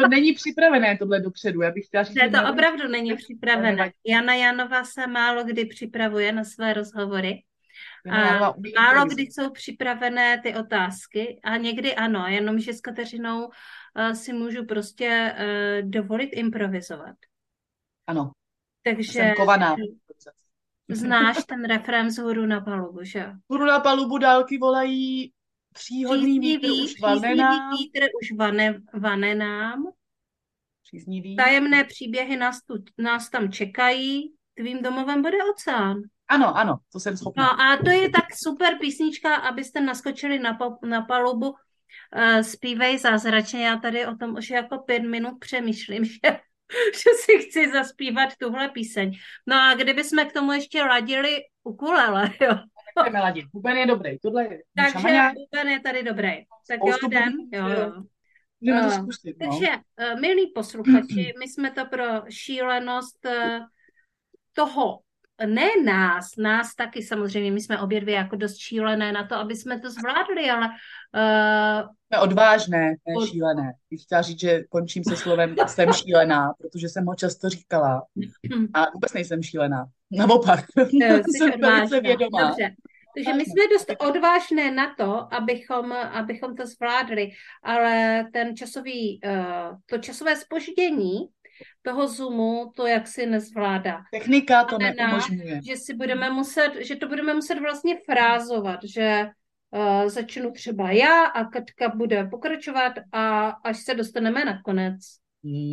to není připravené tohle dopředu, já bych chtěla říct. Ne, to opravdu není připravené. Jana Janová se málo kdy připravuje na své rozhovory. A málo kdy jsou připravené ty otázky a někdy ano, jenomže s Kateřinou si můžu prostě dovolit improvizovat. Ano, takže jsem kovaná. Znáš ten refrén Vzhůru na palubu, že? Vzhůru na palubu dálky volají, příhodný vítr už vane nám. Tajemné příběhy nás tam čekají. Tvým domovem bude oceán. Ano, ano, to jsem schopná. No a to je tak super písnička, abyste naskočili na palubu. Zpívej zázračně. Já tady o tom už jako 5 minut přemýšlím, že si chci zaspívat tuhle píseň. No a kdybychom k tomu ještě ladili ukulele, jo. Chceme ladit. Buben je dobrý. Tohle je takže buben je tady dobrý. Tak jo, den. Jo. Zkusit, no. Takže, milí posluchači, my jsme to pro šílenost toho, ne nás taky samozřejmě, my jsme obě dvě jako dost šílené na to, aby jsme to zvládli, ale odvážné, ne šílené. Bych chtěla říct, že končím se slovem jsem šílená, protože jsem ho často říkala. A vůbec nejsem šílená. Naopak. Jsem velice vědomá. Dobře. Takže my jsme dost odvážné na to, abychom to zvládli, ale ten časové zpoždění toho Zoomu to jaksi nezvládá. Technika to neumožňuje. Že to budeme muset vlastně frázovat, že začnu třeba já a Katka bude pokračovat a až se dostaneme na konec.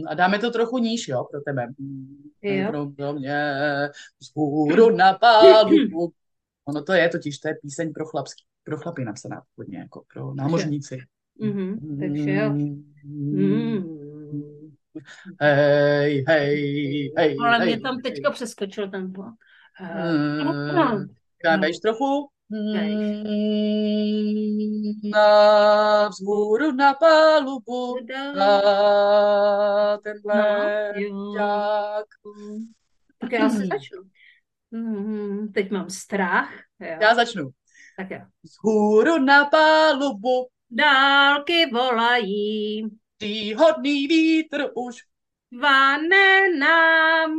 A dáme to trochu níž, jo, pro tebe. Jo. Pro mě vzhůru na palubu. Ono to je píseň pro chlapy napsaná původně, jako pro námořníci. Takže jo. hej, hej, hej. Ale hej, mě tam teďka hej. Přeskočil ten plán. Dáme ještě trochu. Na vzhůru na palubu na tenhle jak. Tak já se začnu. Teď mám strach. Jo. Já začnu. Tak jo. Vzhůru na palubu dálky volají. Příhodný vítr už vane nám.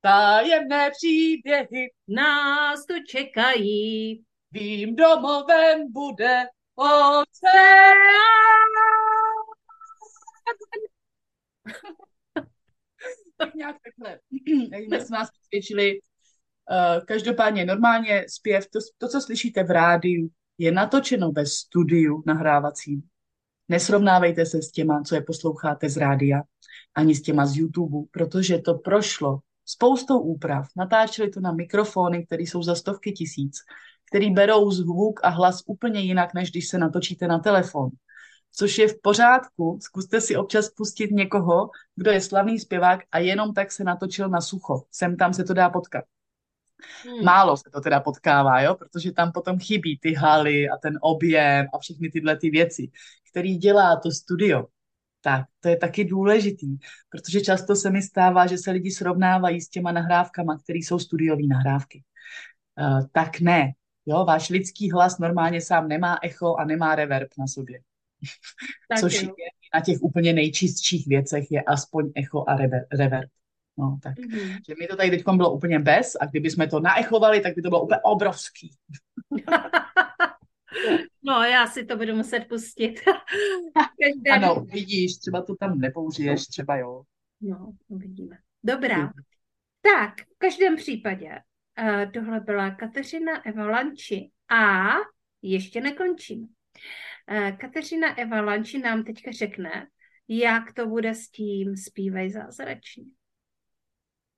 Tajemné příběhy nás tu čekají. Vím, domovem bude oceán. Nějak takhle. Jak jsme vás přesvědčili. Každopádně normálně zpěv, to, co slyšíte v rádiu, je natočeno ve studiu nahrávacím. Nesrovnávejte se s těma, co je posloucháte z rádia, ani s těma z YouTube, protože to prošlo spoustou úprav. Natáčeli to na mikrofony, které jsou za stovky tisíc, který berou zvuk a hlas úplně jinak, než když se natočíte na telefon. Což je v pořádku, zkuste si občas pustit někoho, kdo je slavný zpěvák a jenom tak se natočil na sucho. Sem tam se to dá potkat. Málo se to teda potkává, jo? Protože tam potom chybí ty haly a ten objem a všechny tyhle ty věci, který dělá to studio. Tak, to je taky důležitý, protože často se mi stává, že se lidi srovnávají s těma nahrávkama, které jsou studiový nahrávky. Tak ne, jo? Váš lidský hlas normálně sám nemá echo a nemá reverb na sobě. Což je na těch úplně nejčistších věcech je aspoň echo a reverb. No, tak. Že mi to tady teď bylo úplně bez a kdyby jsme to naechovali, tak by to bylo úplně obrovský. No, já si to budu muset pustit. Ano, vidíš, třeba to tam nepoužiješ, třeba jo. No, uvidíme. Dobrá. Tak, v každém případě tohle byla Kateřina Eva Lanči a ještě nekončíme. Kateřina Eva Lanči nám teďka řekne, jak to bude s tím Zpívej zázračně.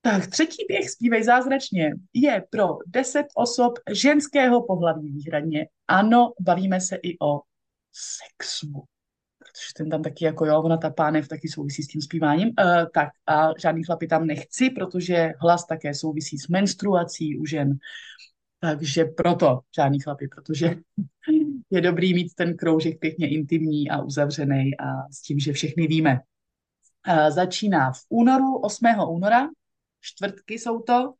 Tak třetí běh Zpívej zázračně je pro 10 osob ženského pohlaví výhradně. Ano, bavíme se i o sexu. Protože ten tam taky jako jo, ona ta pánev taky souvisí s tím zpíváním. Tak a žádný chlapi tam nechci, protože hlas také souvisí s menstruací u žen. Takže proto žádný chlapi, protože je dobrý mít ten kroužek pěkně intimní a uzavřený a s tím, že všechny víme. Začíná v únoru, 8. února. Čtvrtky jsou to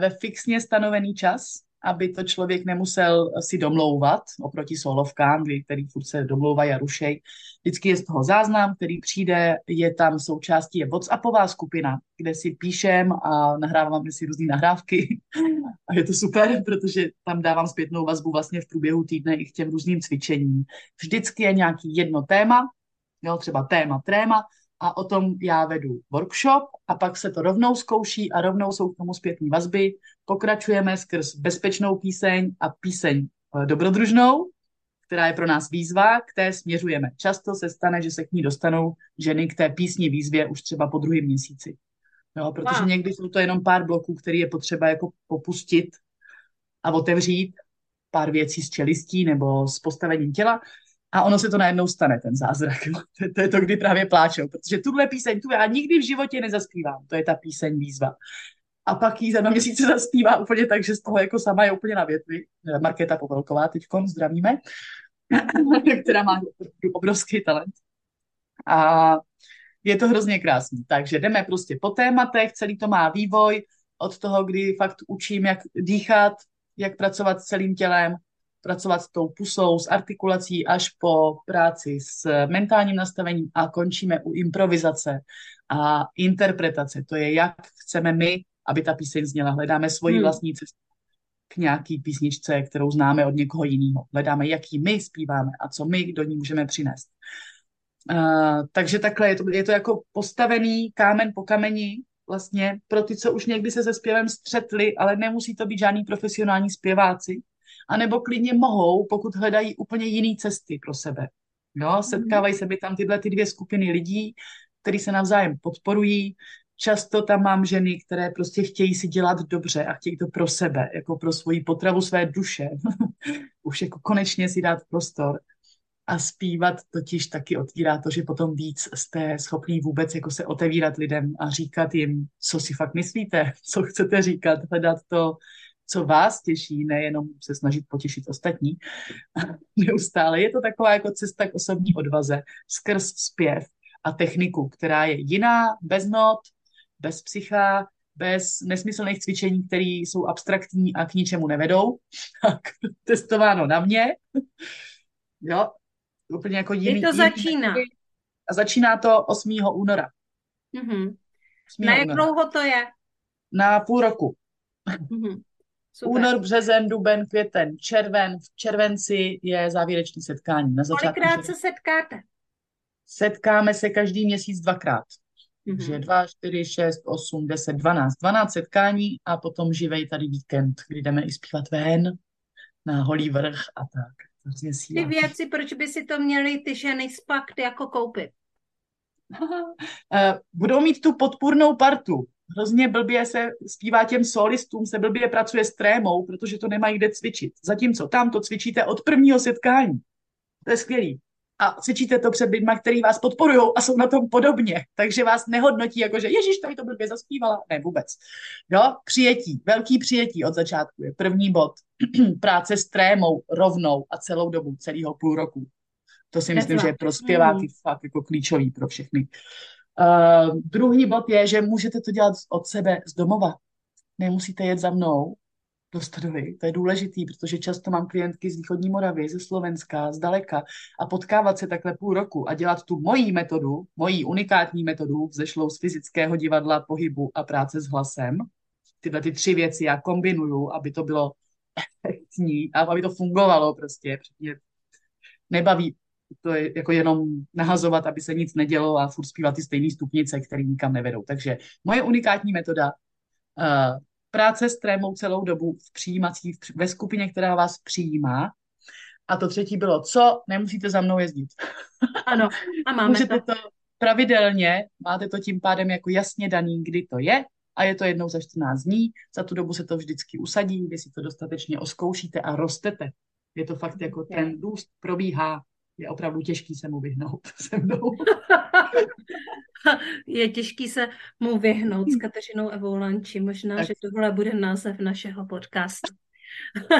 ve fixně stanovený čas, aby to člověk nemusel si domlouvat oproti solovkám, který furt se domlouvají a rušej. Vždycky je z toho záznam, který přijde, je tam součástí, je WhatsAppová skupina, kde si píšem a nahráváme si různé nahrávky. A je to super, protože tam dávám zpětnou vazbu vlastně v průběhu týdne i k těm různým cvičením. Vždycky je nějaký jedno téma, jo, třeba téma, a o tom já vedu workshop a pak se to rovnou zkouší a rovnou jsou k tomu zpětné vazby. Pokračujeme skrz bezpečnou píseň a píseň dobrodružnou, která je pro nás výzva, k té směřujeme. Často se stane, že se k ní dostanou ženy k té písni výzvě už třeba po druhém měsíci. Jo, protože někdy jsou to jenom pár bloků, který je potřeba jako popustit a otevřít pár věcí z čelistí nebo s postavením těla. A ono se to najednou stane, ten zázrak. To je to, kdy právě pláčou, protože tuhle píseň tu já nikdy v životě nezaspívám. To je ta píseň výzva. A pak jí za 2 měsíce zaspívá úplně tak, že z toho jako sama je úplně na větvi. Markéta Popolková, teďkon, zdravíme, která má obrovský talent. A je to hrozně krásný. Takže jdeme prostě po tématech, celý to má vývoj od toho, kdy fakt učím, jak dýchat, jak pracovat s celým tělem, pracovat s tou pusou, s artikulací až po práci s mentálním nastavením a končíme u improvizace a interpretace. To je, jak chceme my, aby ta píseň zněla. Hledáme svoji vlastní cestu k nějaký písničce, kterou známe od někoho jiného. Hledáme, jaký my zpíváme a co my do ní můžeme přinést. Takže takhle je to jako postavený kámen po kameni vlastně pro ty, co už někdy se zpěvem střetli, ale nemusí to být žádný profesionální zpěváci. A nebo klidně mohou, pokud hledají úplně jiné cesty pro sebe. Jo? Setkávají se by tam tyhle ty 2 skupiny lidí, který se navzájem podporují. Často tam mám ženy, které prostě chtějí si dělat dobře a chtějí to pro sebe, jako pro svoji potravu své duše. Už jako konečně si dát prostor. A zpívat totiž taky otvírá to, že potom víc jste schopní vůbec jako se otevírat lidem a říkat jim, co si fakt myslíte, co chcete říkat, hledat to, co vás těší, nejenom se snažit potěšit ostatní. Neustále je to taková jako cesta k osobní odvaze skrz zpěv a techniku, která je jiná, bez not, bez psycha, bez nesmyslných cvičení, které jsou abstraktní a k ničemu nevedou. Tak testováno na mě. Jo, úplně jako jiný. Kdy to začíná? A začíná to 8. února. Mm-hmm. 8. Na jak dlouho to je? Na půl roku. Mm-hmm. Únor, březen, duben, květen, červen. V červenci je závěrečné setkání. Na začátku. Kolikrát se setkáte? Setkáme se každý měsíc dvakrát. Mm-hmm. Takže 2, 4, 6, 8, 10, 12. 12 setkání a potom živej tady víkend, kdy jdeme i zpívat ven na Holý vrch a tak. Ty věci, proč by si to měly ty ženy spakt jako koupit? Budou mít tu podpůrnou partu. Hrozně blbě se zpívá těm solistům, se blbě pracuje s trémou, protože to nemají kde cvičit. Zatímco tam to cvičíte od prvního setkání. To je skvělý. A cvičíte to před lidma, který vás podporujou a jsou na tom podobně. Takže vás nehodnotí jako, že ježiš, tady to blbě zaspívala. Ne, vůbec. Jo, přijetí, velký přijetí od začátku je první bod. Práce s trémou rovnou a celou dobu, celého půl roku. To si myslím, že je pro zpěváky fakt jako klíčový pro všechny. Druhý bod je, že můžete to dělat od sebe, z domova. Nemusíte jet za mnou do Stodoly. To je důležitý, protože často mám klientky z východní Moravy, ze Slovenska, zdaleka a potkávat se takhle půl roku a dělat tu mojí metodu, mojí unikátní metodu, vzešlou z fyzického divadla, pohybu a práce s hlasem. Tyhle ty tři věci já kombinuju, aby to bylo efektní a aby to fungovalo prostě. Mě nebaví to je jako jenom nahazovat, aby se nic nedělo a furt zpívat ty stejné stupnice, které nikam nevedou. Takže moje unikátní metoda práce s trémou celou dobu v přijímací, ve skupině, která vás přijímá. A to třetí bylo, co? Nemusíte za mnou jezdit. Ano, a máme můžete to pravidelně, máte to tím pádem jako jasně daný, kdy to je a je to jednou za 14 dní. Za tu dobu se to vždycky usadí, vy si to dostatečně oskoušíte a rostete. Je to fakt jako ten růst probíhá. Je opravdu těžký se mu vyhnout se mnou. Je těžký se mu vyhnout s Kateřinou Evou Lanči. Možná, tak. Že tohle bude název našeho podcastu.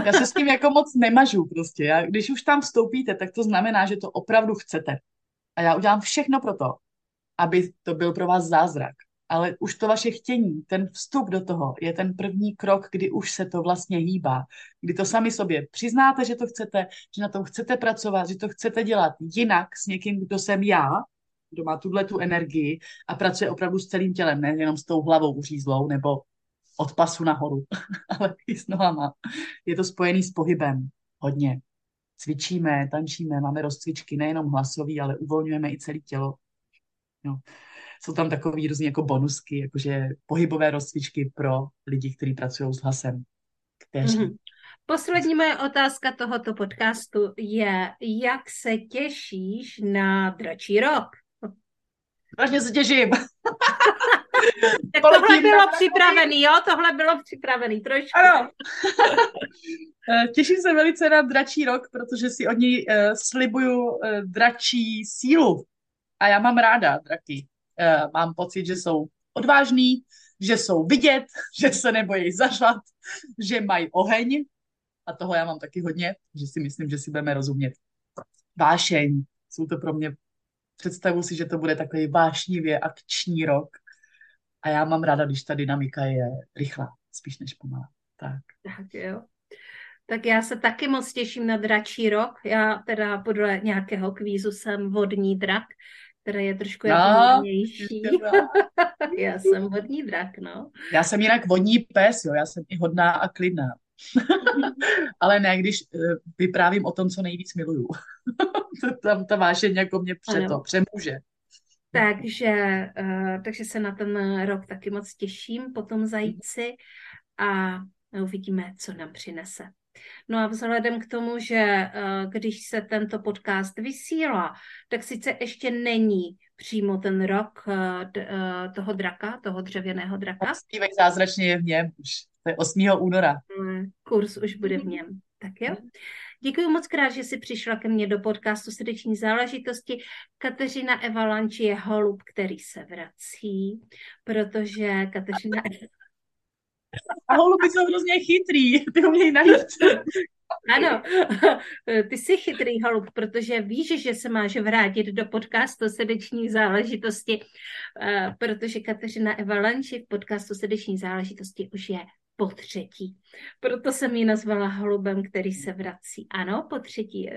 Já se s tím jako moc nemažu prostě. Já, když už tam vstoupíte, tak to znamená, že to opravdu chcete. A já udělám všechno pro to, aby to byl pro vás zázrak. Ale už to vaše chtění, ten vstup do toho je ten první krok, kdy už se to vlastně hýbá. Kdy to sami sobě přiznáte, že to chcete, že na tom chcete pracovat, že to chcete dělat jinak s někým, kdo jsem já, kdo má tuhletu energii a pracuje opravdu s celým tělem, ne jenom s tou hlavou uřízlou nebo od pasu nahoru, ale i s nohama. Je to spojený s pohybem hodně. Cvičíme, tančíme, máme rozcvičky nejenom hlasový, ale uvolňujeme i celé tělo. No. Jsou tam takový různý jako bonusky, jakože pohybové rozcvičky pro lidi, kteří pracují s hlasem. Poslední moje otázka tohoto podcastu je, jak se těšíš na dračí rok? Vážně se těším. Tak tohle bylo připravený, jo? Tohle bylo připravený trošku. Ano. Těším se velice na dračí rok, protože si od něj slibuju dračí sílu. A já mám ráda draky. Mám pocit, že jsou odvážný, že jsou vidět, že se nebojí zařvat, že mají oheň. A toho já mám taky hodně, že si myslím, že si budeme rozumět. Vášeň. Jsou to pro mě, představu si, že to bude takový vášnivě akční rok. A já mám ráda, když ta dynamika je rychlá, spíš než pomalá. Tak jo. Tak já se taky moc těším na dračí rok. Já teda podle nějakého kvízu jsem vodní drak, která je trošku jemnější. Já jsem vodní drak, no. Já jsem jinak vodní pes, jo, já jsem i hodná a klidná. Ale ne, když vyprávím o tom, co nejvíc miluju. Tam ta vášeň jako mě přemůže. Takže se na ten rok taky moc těším, potom zajíci a uvidíme, co nám přinese. No a vzhledem k tomu, že když se tento podcast vysílá, tak sice ještě není přímo ten rok toho draka, toho dřevěného draka. Zpívej zázračně je v něm už, to je 8. února. Kurz už bude v něm, tak jo. Děkuji moc krát, že jsi přišla ke mně do podcastu Srdeční záležitosti. Kateřina Eva Lanči je holub, který se vrací, protože Kateřina... A holuby jsou hrozně chytrý, ty umějí najít. Ano, ty jsi chytrý holub, protože víš, že se máš vrátit do podcastu Srdeční záležitosti, protože Kateřina Eva Lanči v podcastu Srdeční záležitosti už je po třetí. Proto jsem ji nazvala holubem, který se vrací. Ano, po třetí.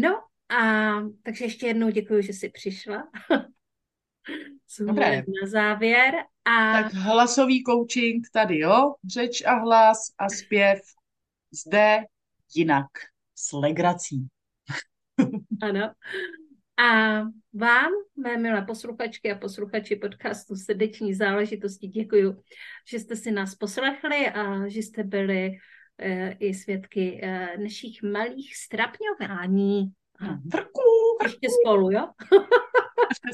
No a takže ještě jednou děkuji, že jsi přišla. Dobré. Na závěr. A... Tak hlasový coaching tady, jo? Řeč a hlas a zpěv. Zde jinak. S legrací. Ano. A vám, mé milé posluchačky a posluchači podcastu Srdeční záležitosti, děkuju, že jste si nás poslechli a že jste byli i svědky našich malých strapňování. Vrku! Ještě spolu, jo?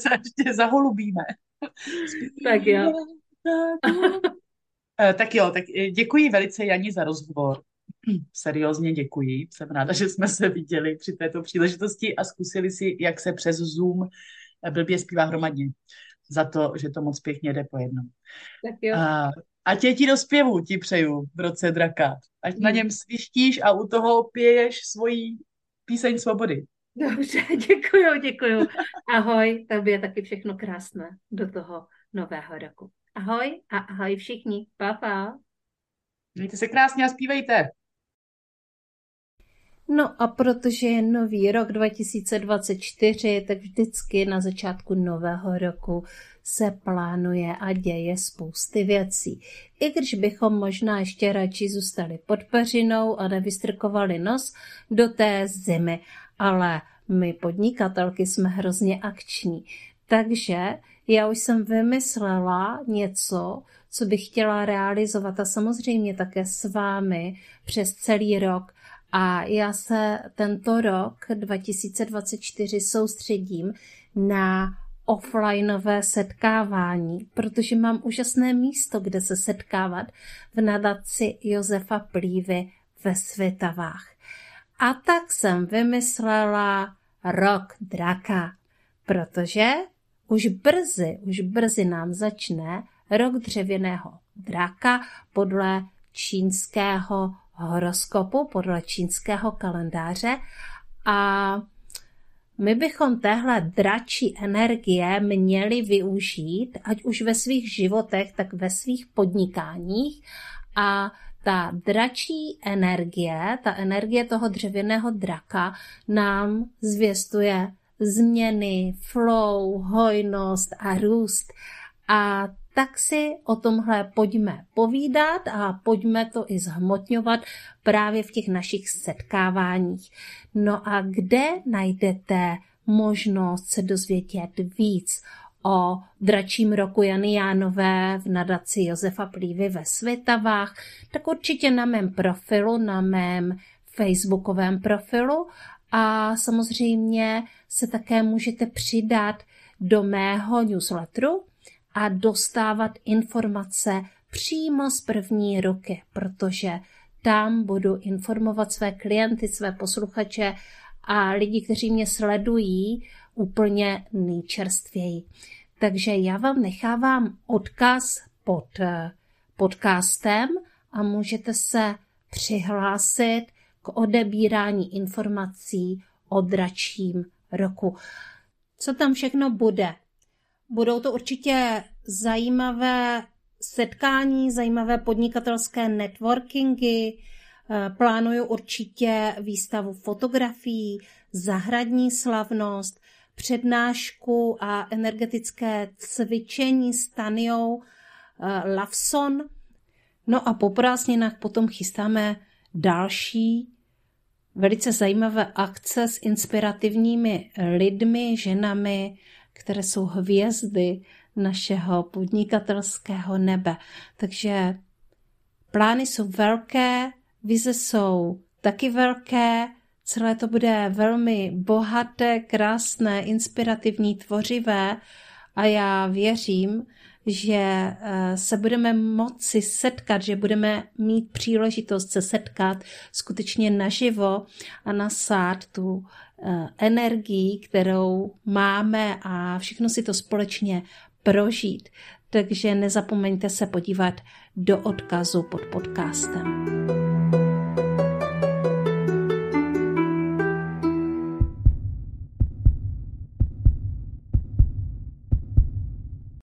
Ještě zaholubíme. Tak jo. Tak jo, tak děkuji velice, Jani, za rozhovor. Seriózně děkuji. Jsem ráda, že jsme se viděli při této příležitosti a zkusili si, jak se přes Zoom blbě zpívá hromadně. Za to, že to moc pěkně jde po jednom. Tak jo. A tě ti do zpěvu ti přeju v roce draka. Ať na něm svištíš a u toho piješ svoji píseň svobody. Dobře, děkuju. Ahoj, tobě taky všechno krásné do toho nového roku. Ahoj a ahoj všichni. Pa. Mějte se krásně a zpívejte. No a protože je nový rok 2024, tak vždycky na začátku nového roku se plánuje a děje spousty věcí. I když bychom možná ještě radši zůstali pod peřinou a nevystrkovali nos do té zimy, ale my podnikatelky jsme hrozně akční. Takže já už jsem vymyslela něco, co bych chtěla realizovat a samozřejmě také s vámi přes celý rok. A já se tento rok 2024 soustředím na offlineové setkávání, protože mám úžasné místo, kde se setkávat v nadaci Josefa Plívy ve Svitavách. A tak jsem vymyslela rok draka, protože už brzy nám začne rok dřevěného draka podle čínského horoskopu, podle čínského kalendáře a my bychom téhle dračí energie měli využít, ať už ve svých životech, tak ve svých podnikáních a ta dračí energie, ta energie toho dřevěného draka nám zvěstuje změny, flow, hojnost a růst. A tak si o tomhle pojďme povídat a pojďme to i zhmotňovat právě v těch našich setkáváních. No a kde najdete možnost se dozvědět víc o dračím roku Janiánové v nadaci Josefa Plívy ve Svitavách, tak určitě na mém profilu, na mém facebookovém profilu a samozřejmě se také můžete přidat do mého newsletteru a dostávat informace přímo z první ruky, protože tam budu informovat své klienty, své posluchače a lidi, kteří mě sledují, úplně nejčerstvěji. Takže já vám nechávám odkaz pod podcastem a můžete se přihlásit k odebírání informací o dračím roku. Co tam všechno bude? Budou to určitě zajímavé setkání, zajímavé podnikatelské networkingy, plánuju určitě výstavu fotografií, zahradní slavnost, přednášku a energetické cvičení s Táňou Lavson. No a po prázdninách potom chystáme další velice zajímavé akce s inspirativními lidmi, ženami, které jsou hvězdy našeho podnikatelského nebe. Takže plány jsou velké, vize jsou taky velké, celé to bude velmi bohaté, krásné, inspirativní, tvořivé a já věřím, že se budeme moci setkat, že budeme mít příležitost se setkat skutečně naživo a nasát tu energii, kterou máme a všechno si to společně prožít. Takže nezapomeňte se podívat do odkazu pod podcastem.